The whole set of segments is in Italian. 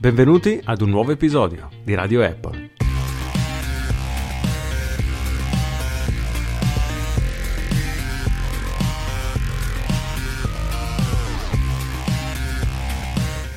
Benvenuti ad un nuovo episodio di Radio Apple.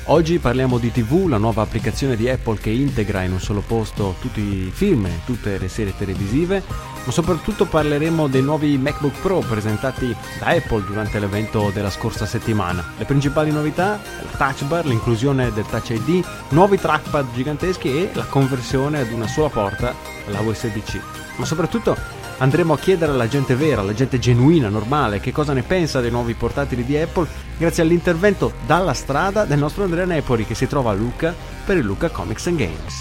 Oggi parliamo di TV, la nuova applicazione di Apple che integra in un solo posto tutti i film e tutte le serie televisive, ma soprattutto parleremo dei nuovi MacBook Pro presentati da Apple durante l'evento della scorsa settimana. Le principali novità, il Touch Bar, l'inclusione del Touch ID, nuovi trackpad giganteschi e la conversione ad una sola porta, la USB-C. Ma soprattutto andremo a chiedere alla gente vera, alla gente genuina, normale, che cosa ne pensa dei nuovi portatili di Apple grazie all'intervento dalla strada del nostro Andrea Nepori che si trova a Lucca per il Lucca Comics and Games.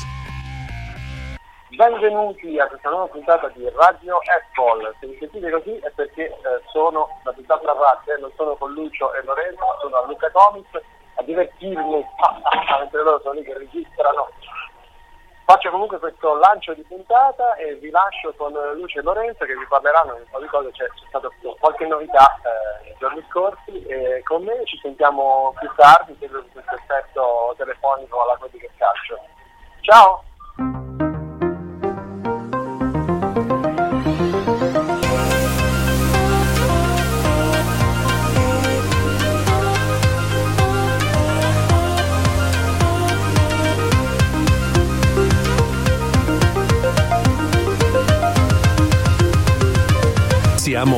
Benvenuti a questa nuova puntata di Radio Apple. Se vi sentite così è perché sono da tutta altra parte, non sono con Lucio e Lorenzo, sono a Lucca Comics a divertirmi mentre loro sono lì che registrano. Faccio comunque questo lancio di puntata e vi lascio con Lucio e Lorenzo che vi parleranno di un po' di cose, c'è stata qualche novità nei giorni scorsi e con me ci sentiamo più tardi per questo effetto telefonico alla Codi che Calcio. Ciao! Siamo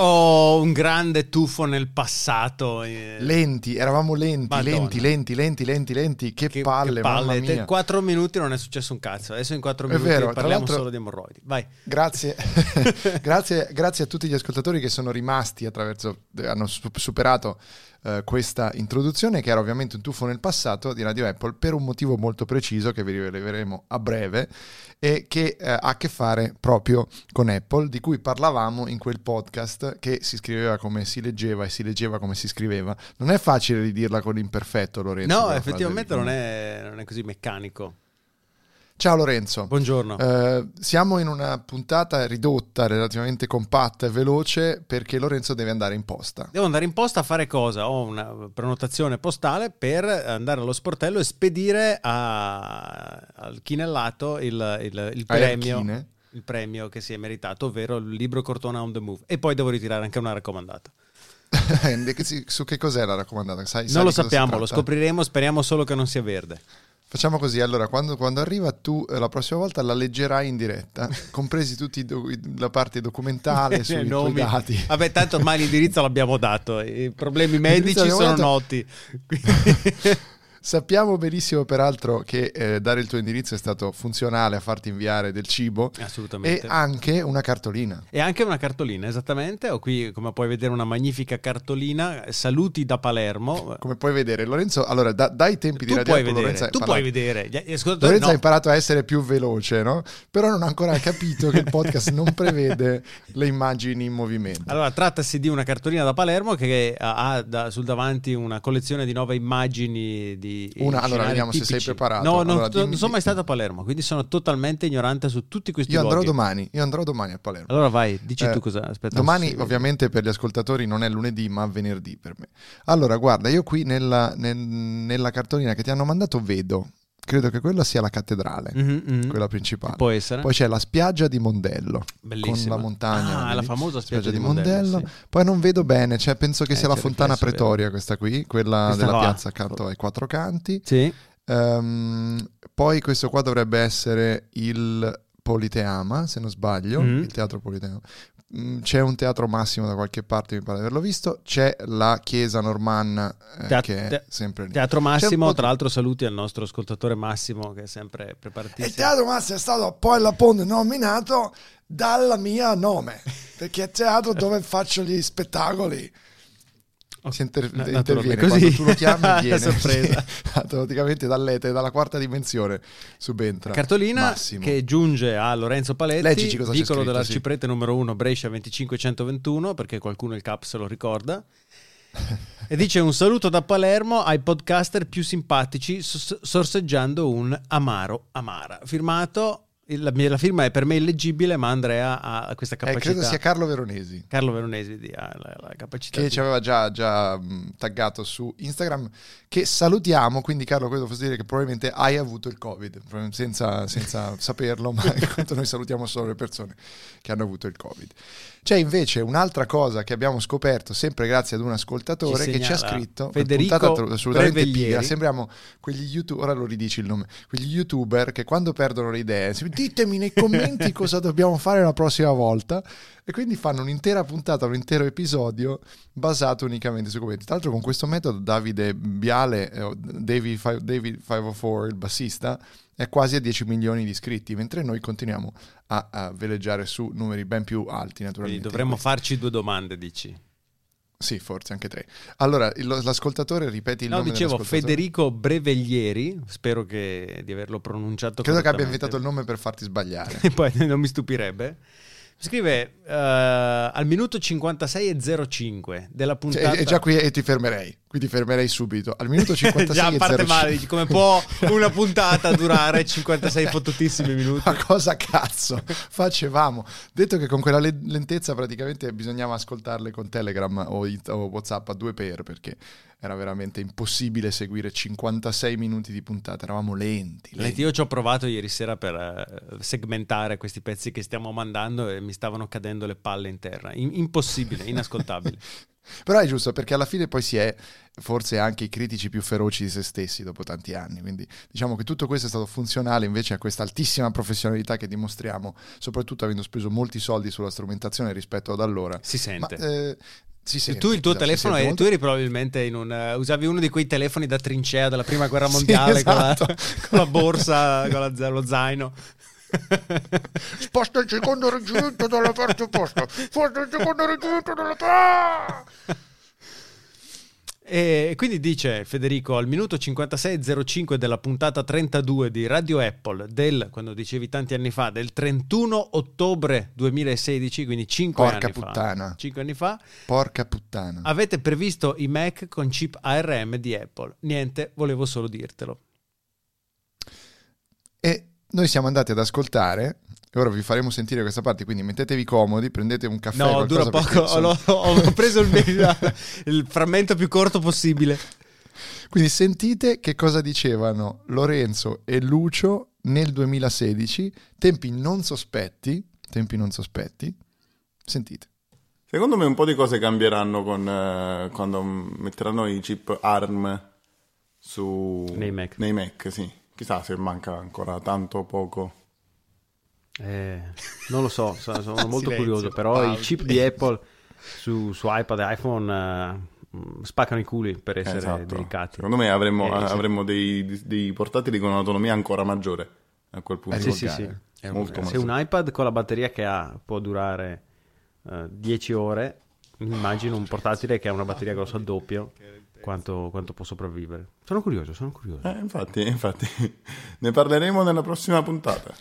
Oh, un grande tuffo nel passato. Lenti, eravamo lenti, Madonna. lenti. Che palle, mamma mia. In 4 minuti non è successo un cazzo. Adesso in 4 minuti vero, parliamo solo di emorroidi. Vai. Grazie. grazie a tutti gli ascoltatori che sono rimasti attraverso, hanno superato questa introduzione, che era ovviamente un tuffo nel passato di Radio Apple per un motivo molto preciso che vi riveleremo a breve e che ha a che fare proprio con Apple, di cui parlavamo in quel podcast che si scriveva come si leggeva e si leggeva come si scriveva. Non è facile ridirla con l'imperfetto, Lorenzo. No, effettivamente non è così meccanico. Ciao Lorenzo. Buongiorno. Siamo in una puntata ridotta, relativamente compatta e veloce, perché Lorenzo deve andare in posta. Devo andare in posta a fare cosa? Ho una prenotazione postale per andare allo sportello e spedire al chinellato il premio che si è meritato, ovvero il libro Cortona on the move. E poi devo ritirare anche una raccomandata. Su che cos'è la raccomandata? Non lo sappiamo, lo scopriremo, speriamo solo che non sia verde. Facciamo così, allora, quando arriva tu la prossima volta la leggerai in diretta, compresi tutti la parte documentale sui tuoi dati. Vabbè, tanto ormai l'indirizzo l'abbiamo dato, i problemi medici sono noti. Sappiamo benissimo peraltro che dare il tuo indirizzo è stato funzionale a farti inviare del cibo. Assolutamente. E anche una cartolina, esattamente. Ho qui, come puoi vedere, una magnifica cartolina, saluti da Palermo. Come puoi vedere, Lorenzo, allora dai tempi di Radio Apple, Lorenzo ha imparato a essere più veloce, no? Però non ha ancora capito che il podcast non prevede le immagini in movimento. Allora, trattasi di una cartolina da Palermo che ha sul davanti una collezione di 9 immagini di allora vediamo tipici. Se sei preparato. No, non sono mai stato a Palermo, quindi sono totalmente ignorante su tutti questi luoghi. Io andrò domani a Palermo. Allora vai, dici tu cosa. Aspetta, domani ovviamente per gli ascoltatori non è lunedì ma venerdì per me. Allora guarda, io qui nella cartolina che ti hanno mandato credo che quella sia la cattedrale, quella principale. Può essere. Poi c'è la spiaggia di Mondello, bellissima, con la montagna. Ah, la famosa spiaggia di Mondello. Sì. Poi non vedo bene, cioè penso che sia la Fontana Pretoria, questa qui, quella della piazza accanto ai 4 canti. Sì. Poi questo qua dovrebbe essere il Politeama, se non sbaglio, il Teatro Politeama. C'è un Teatro Massimo da qualche parte, mi pare di averlo visto. C'è la chiesa normanna che è sempre lì. Teatro Massimo, tra l'altro saluti al nostro ascoltatore Massimo che è sempre preparatissimo. Il Teatro Massimo è stato poi la Ponte nominato dalla mia nome perché è teatro dove faccio gli spettacoli. si interviene così. Quando tu lo chiami viene sorpresa. Sì, automaticamente dall'ete, dalla quarta dimensione subentra cartolina Massimo, che giunge a Lorenzo Paletti. Leggici cosa vicolo c'è scritto, dell'Arciprete sì. numero 1 Brescia 2521, perché qualcuno il cap se lo ricorda. E dice: un saluto da Palermo ai podcaster più simpatici, sorseggiando un amaro amara. Firmato, la firma è per me illeggibile, ma Andrea ha questa capacità. Credo sia Carlo Veronesi. Carlo Veronesi ha la capacità. Che ci aveva già taggato su Instagram, che salutiamo. Quindi Carlo, questo posso dire che probabilmente hai avuto il Covid, senza saperlo, ma intanto noi salutiamo solo le persone che hanno avuto il Covid. C'è invece un'altra cosa che abbiamo scoperto, sempre grazie ad un ascoltatore che ci ha scritto, Federico assolutamente Breveglieri. Sembriamo quegli YouTuber, ora lo ridici il nome, quegli YouTuber che quando perdono le idee, ditemi nei commenti cosa dobbiamo fare la prossima volta, e quindi fanno un'intera puntata, un intero episodio basato unicamente sui commenti. Tra l'altro con questo metodo Davide Biale, David 504, il bassista, è quasi a 10 milioni di iscritti, mentre noi continuiamo a veleggiare su numeri ben più alti, naturalmente. Quindi dovremmo farci due domande, dici? Sì, forse anche tre. Allora, l'ascoltatore, ripeti il nome dell'ascoltatore. No, dicevo Federico Breveglieri, spero di averlo pronunciato. Credo che abbia inventato il nome per farti sbagliare. E poi non mi stupirebbe. Scrive al minuto 56.05 della puntata. Cioè, è già qui e ti fermerei subito al minuto 56.05. Già parte male, come può una puntata durare 56 fottutissimi minuti? Ma cosa cazzo facevamo? Detto che con quella lentezza praticamente bisognava ascoltarle con Telegram o WhatsApp a 2x, perché era veramente impossibile seguire 56 minuti di puntata, eravamo lenti. Io ci ho provato ieri sera per segmentare questi pezzi che stiamo mandando e mi stavano cadendo le palle in terra, impossibile, inascoltabile. Però è giusto, perché alla fine poi si è forse anche i critici più feroci di se stessi dopo tanti anni, quindi diciamo che tutto questo è stato funzionale invece a questa altissima professionalità che dimostriamo, soprattutto avendo speso molti soldi sulla strumentazione rispetto ad allora. Si sente. Ma, sente, tu il tuo telefono tu eri probabilmente usavi uno di quei telefoni da trincea della prima guerra mondiale. Sì, esatto. con la borsa, con lo zaino. Sposta il secondo reggimento dalla parte opposta. Sposta il secondo reggimento dalla parte. E quindi dice Federico: al minuto 56.05 della puntata 32 di Radio Apple quando dicevi tanti anni fa, del 31 ottobre 2016, quindi 5 anni fa. Porca puttana. Avete previsto i Mac con chip ARM di Apple. Niente, volevo solo dirtelo. E noi siamo andati ad ascoltare, e ora vi faremo sentire questa parte, quindi mettetevi comodi, prendete un caffè. No, dura poco, ho preso il frammento più corto possibile. Quindi sentite che cosa dicevano Lorenzo e Lucio nel 2016, tempi non sospetti, sentite. Secondo me un po' di cose cambieranno quando metteranno i chip ARM nei Mac, sì. Chissà se manca ancora tanto o poco. Non lo so, sono molto curioso, però i chip di Apple su iPad e iPhone spaccano i culi, per essere esatto. Delicati. Secondo me avremmo dei portatili con un'autonomia ancora maggiore a quel punto. Sì. Molto se un iPad con la batteria che ha può durare 10 ore, immagino un portatile che ha una batteria grossa al doppio. Quanto può sopravvivere? Sono curioso. Infatti, ne parleremo nella prossima puntata.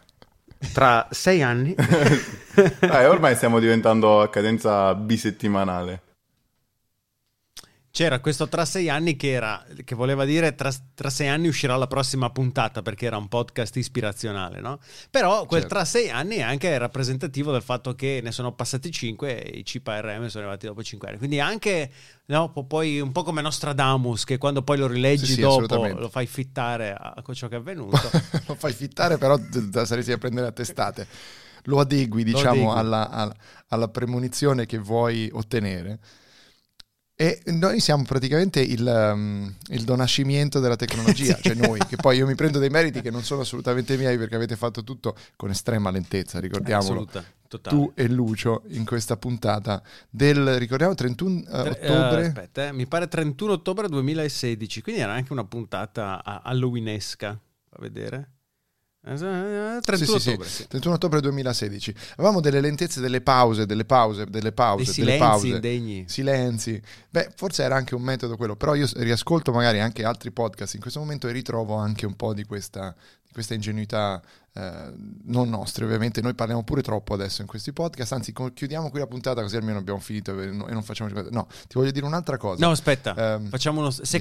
Tra 6 anni. Ormai stiamo diventando a cadenza bisettimanale. C'era questo tra 6 anni che voleva dire tra 6 anni uscirà la prossima puntata, perché era un podcast ispirazionale, no? Però quel tra 6 anni è anche rappresentativo del fatto che ne sono passati 5 e i chip ARM sono arrivati dopo 5 anni. Quindi anche, no, poi un po' come Nostradamus, che quando poi lo rileggi dopo lo fai fittare a ciò che è avvenuto. Lo fai fittare, però saresti a prendere a testate. Lo adegui, diciamo, alla premonizione che vuoi ottenere. E noi siamo praticamente il donascimento della tecnologia, sì. Cioè noi, che poi io mi prendo dei meriti che non sono assolutamente miei, perché avete fatto tutto con estrema lentezza, ricordiamolo. Assoluta, totale. Tu e Lucio in questa puntata del, ricordiamo, 31 ottobre. Mi pare 31 ottobre 2016, quindi era anche una puntata halloweenesca, a vedere. 31 ottobre. 31 ottobre 2016. Avevamo delle lentezze, delle pause, dei silenzi, delle pause indegni. Silenzi. Beh, forse era anche un metodo quello, però io riascolto magari anche altri podcast in questo momento e ritrovo anche un po' di questa ingenuità, non nostra, ovviamente. Noi parliamo pure troppo adesso in questi podcast, anzi chiudiamo qui la puntata così almeno abbiamo finito e non facciamo... No, ti voglio dire un'altra cosa. No, aspetta,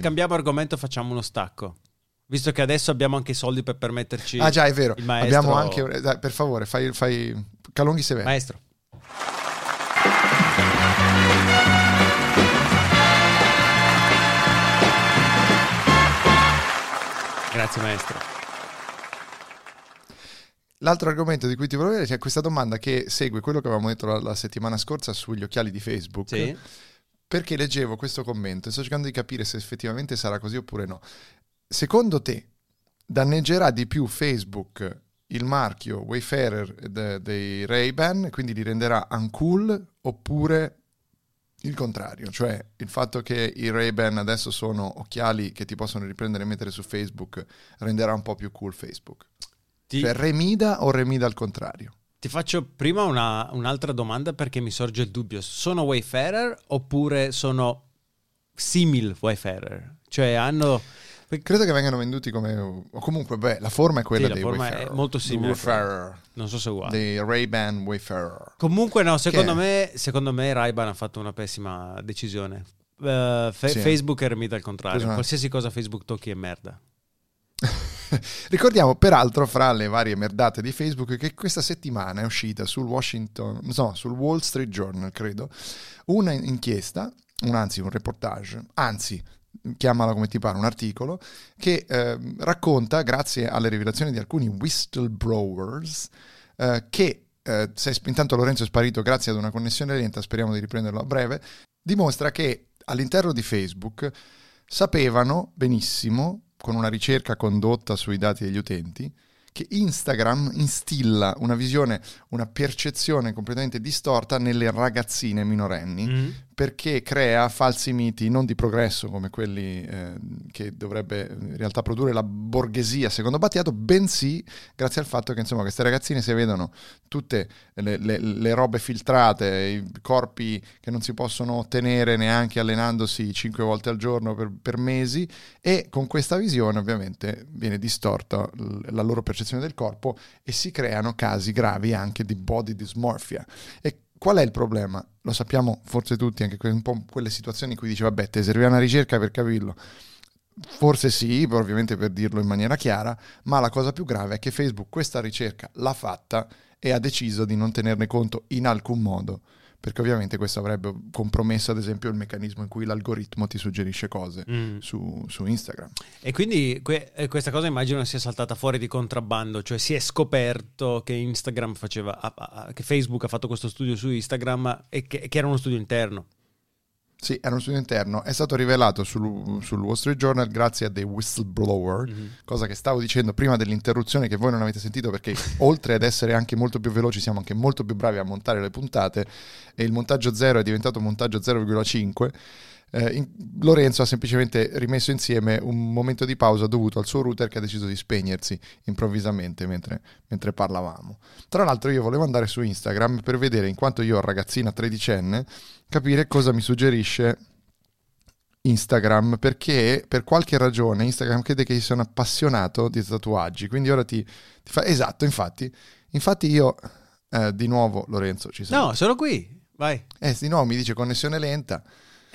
cambiamo argomento facciamo uno stacco. Visto che adesso abbiamo anche i soldi per permetterci. Ah già, è vero. Il maestro... Abbiamo anche. Dai, per favore, fai Calonghi Severo. Maestro. Grazie maestro. L'altro argomento di cui ti volevo dire è questa domanda che segue quello che avevamo detto la settimana scorsa sugli occhiali di Facebook. Sì. Perché leggevo questo commento e sto cercando di capire se effettivamente sarà così oppure no. Secondo te danneggerà di più Facebook il marchio Wayfarer dei Ray-Ban, quindi li renderà uncool, oppure il contrario? Cioè il fatto che i Ray-Ban adesso sono occhiali che ti possono riprendere e mettere su Facebook renderà un po' più cool Facebook? Cioè remida o remida al contrario? Ti faccio prima un'altra domanda perché mi sorge il dubbio. Sono Wayfarer oppure sono simil Wayfarer? Cioè hanno... Credo che vengano venduti come... O comunque, beh, la forma è quella, sì, dei Wayfarer. La forma è molto simile. Wayfarer. Non so se è uguale. Dei Ray-Ban Wayfarer. Comunque no, secondo me Ray-Ban ha fatto una pessima decisione. Sì. Facebook è remita al contrario. Esatto. Qualsiasi cosa Facebook tocchi è merda. Ricordiamo peraltro, fra le varie merdate di Facebook, che questa settimana è uscita sul Wall Street Journal, credo, una inchiesta, un reportage, chiamala come ti pare, un articolo che racconta, grazie alle rivelazioni di alcuni whistleblowers, intanto Lorenzo è sparito grazie ad una connessione lenta, speriamo di riprenderlo a breve, dimostra che all'interno di Facebook sapevano benissimo, con una ricerca condotta sui dati degli utenti, che Instagram instilla una visione, una percezione completamente distorta nelle ragazzine minorenni, perché crea falsi miti non di progresso come quelli che dovrebbe in realtà produrre la borghesia secondo Battiato, bensì grazie al fatto che insomma queste ragazzine si vedono tutte le robe filtrate, i corpi che non si possono ottenere neanche allenandosi 5 volte al giorno per mesi, e con questa visione ovviamente viene distorta la loro percezione del corpo e si creano casi gravi anche di body dysmorphia. E qual è il problema? Lo sappiamo forse tutti, anche un po' quelle situazioni in cui dice vabbè, te serve una ricerca per capirlo. Forse sì, ovviamente, per dirlo in maniera chiara, ma la cosa più grave è che Facebook questa ricerca l'ha fatta e ha deciso di non tenerne conto in alcun modo, perché ovviamente questo avrebbe compromesso ad esempio il meccanismo in cui l'algoritmo ti suggerisce cose su Instagram. E quindi questa cosa immagino sia saltata fuori di contrabbando, cioè si è scoperto che Instagram che Facebook ha fatto questo studio su Instagram e che era uno studio interno. Sì, era uno studio interno, è stato rivelato sul Wall Street Journal grazie a dei whistleblower, cosa che stavo dicendo prima dell'interruzione che voi non avete sentito perché oltre ad essere anche molto più veloci siamo anche molto più bravi a montare le puntate e il montaggio zero è diventato montaggio 0,5. Lorenzo ha semplicemente rimesso insieme un momento di pausa dovuto al suo router che ha deciso di spegnersi improvvisamente mentre parlavamo. Tra l'altro io volevo andare su Instagram per vedere, in quanto io ragazzina tredicenne, capire cosa mi suggerisce Instagram, perché per qualche ragione Instagram crede che io sono appassionato di tatuaggi, quindi ora ti fa... Esatto, infatti io di nuovo, Lorenzo, ci sei? No, sono qui, vai. Di nuovo mi dice connessione lenta.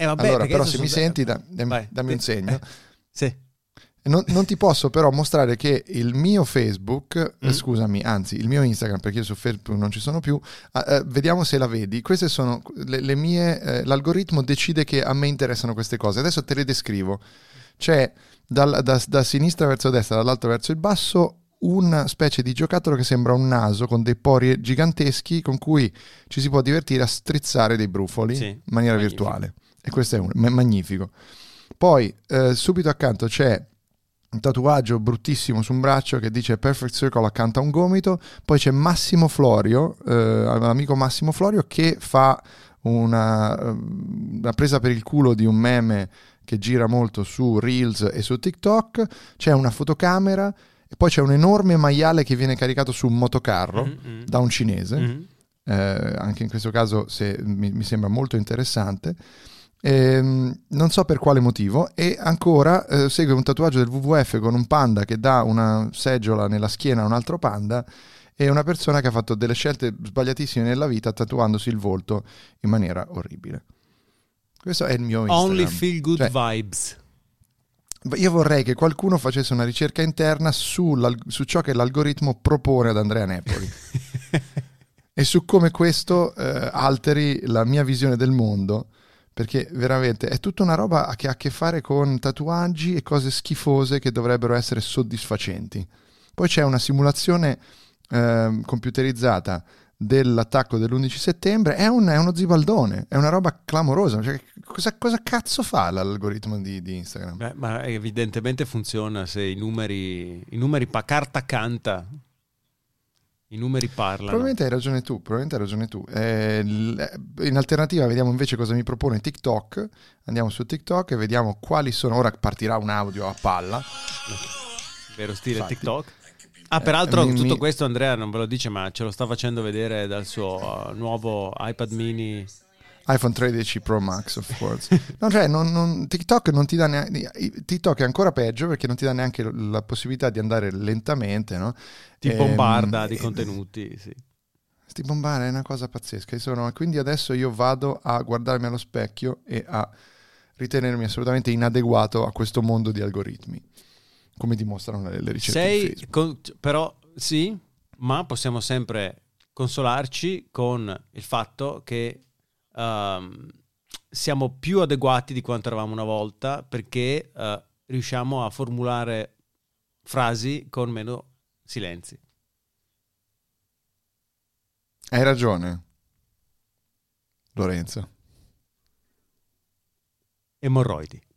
Vabbè, allora, però se mi senti, dammi un segno. Sì. Non ti posso però mostrare che il mio Facebook, il mio Instagram, perché io su Facebook non ci sono più, vediamo se la vedi. Queste sono le mie, l'algoritmo decide che a me interessano queste cose. Adesso te le descrivo. C'è da sinistra verso destra, dall'alto verso il basso, una specie di giocattolo che sembra un naso con dei pori giganteschi con cui ci si può divertire a strizzare dei brufoli in maniera virtuale. E questo è magnifico. Poi subito accanto c'è un tatuaggio bruttissimo su un braccio che dice Perfect Circle accanto a un gomito. Poi c'è Massimo Florio, l'amico Massimo Florio, che fa una presa per il culo di un meme che gira molto su Reels e su TikTok. C'è una fotocamera E poi c'è un enorme maiale che viene caricato su un motocarro da un cinese. Anche in questo caso mi sembra molto interessante. Non so per quale motivo. E ancora segue un tatuaggio del WWF con un panda che dà una seggiola nella schiena a un altro panda, e una persona che ha fatto delle scelte sbagliatissime nella vita tatuandosi il volto in maniera orribile. Questo è il mio Instagram. Only feel good, cioè, vibes. Io vorrei che qualcuno facesse una ricerca interna su ciò che l'algoritmo propone ad Andrea Nepori e su come questo alteri la mia visione del mondo, perché veramente è tutta una roba che ha a che fare con tatuaggi e cose schifose che dovrebbero essere soddisfacenti. Poi c'è una simulazione computerizzata dell'attacco dell'11 settembre, è uno zibaldone, è una roba clamorosa. Cioè, cosa cazzo fa l'algoritmo di Instagram? Beh, ma evidentemente funziona se i numeri carta canta. I numeri parlano. Probabilmente hai ragione tu. In alternativa vediamo invece cosa mi propone TikTok. Andiamo su TikTok e vediamo quali sono. Ora partirà un audio a palla. Vero stile Infatti. TikTok. Ah, peraltro tutto questo Andrea non ve lo dice, ma ce lo sta facendo vedere dal suo nuovo iPad mini. iPhone 13 Pro Max, of course. No, cioè, TikTok non ti dà TikTok è ancora peggio perché non ti dà neanche la possibilità di andare lentamente, no? Ti bombarda di contenuti, sì. Ti bombarda, è una cosa pazzesca. Quindi adesso io vado a guardarmi allo specchio e a ritenermi assolutamente inadeguato a questo mondo di algoritmi, come dimostrano le ricerche di Facebook. Però sì, ma possiamo sempre consolarci con il fatto che siamo più adeguati di quanto eravamo una volta, perché riusciamo a formulare frasi con meno silenzi. Hai ragione, Lorenzo. Emorroidi.